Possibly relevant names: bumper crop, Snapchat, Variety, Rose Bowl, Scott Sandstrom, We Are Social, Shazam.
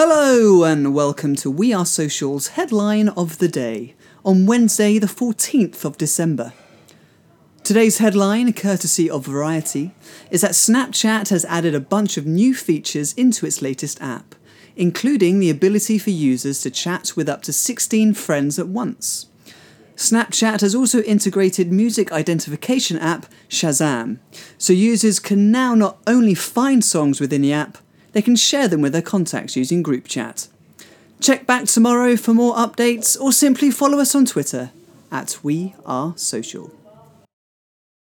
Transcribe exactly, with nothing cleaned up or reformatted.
Hello and welcome to We Are Social's headline of the day on Wednesday the fourteenth of December. Today's headline, courtesy of Variety, is that Snapchat has added a bunch of new features into its latest app, including the ability for users to chat with up to sixteen friends at once. Snapchat has also integrated music identification app Shazam, so users can now not only find songs within the app, they can share them with their contacts using group chat. Check back tomorrow for more updates or simply follow us on Twitter at We Are Social.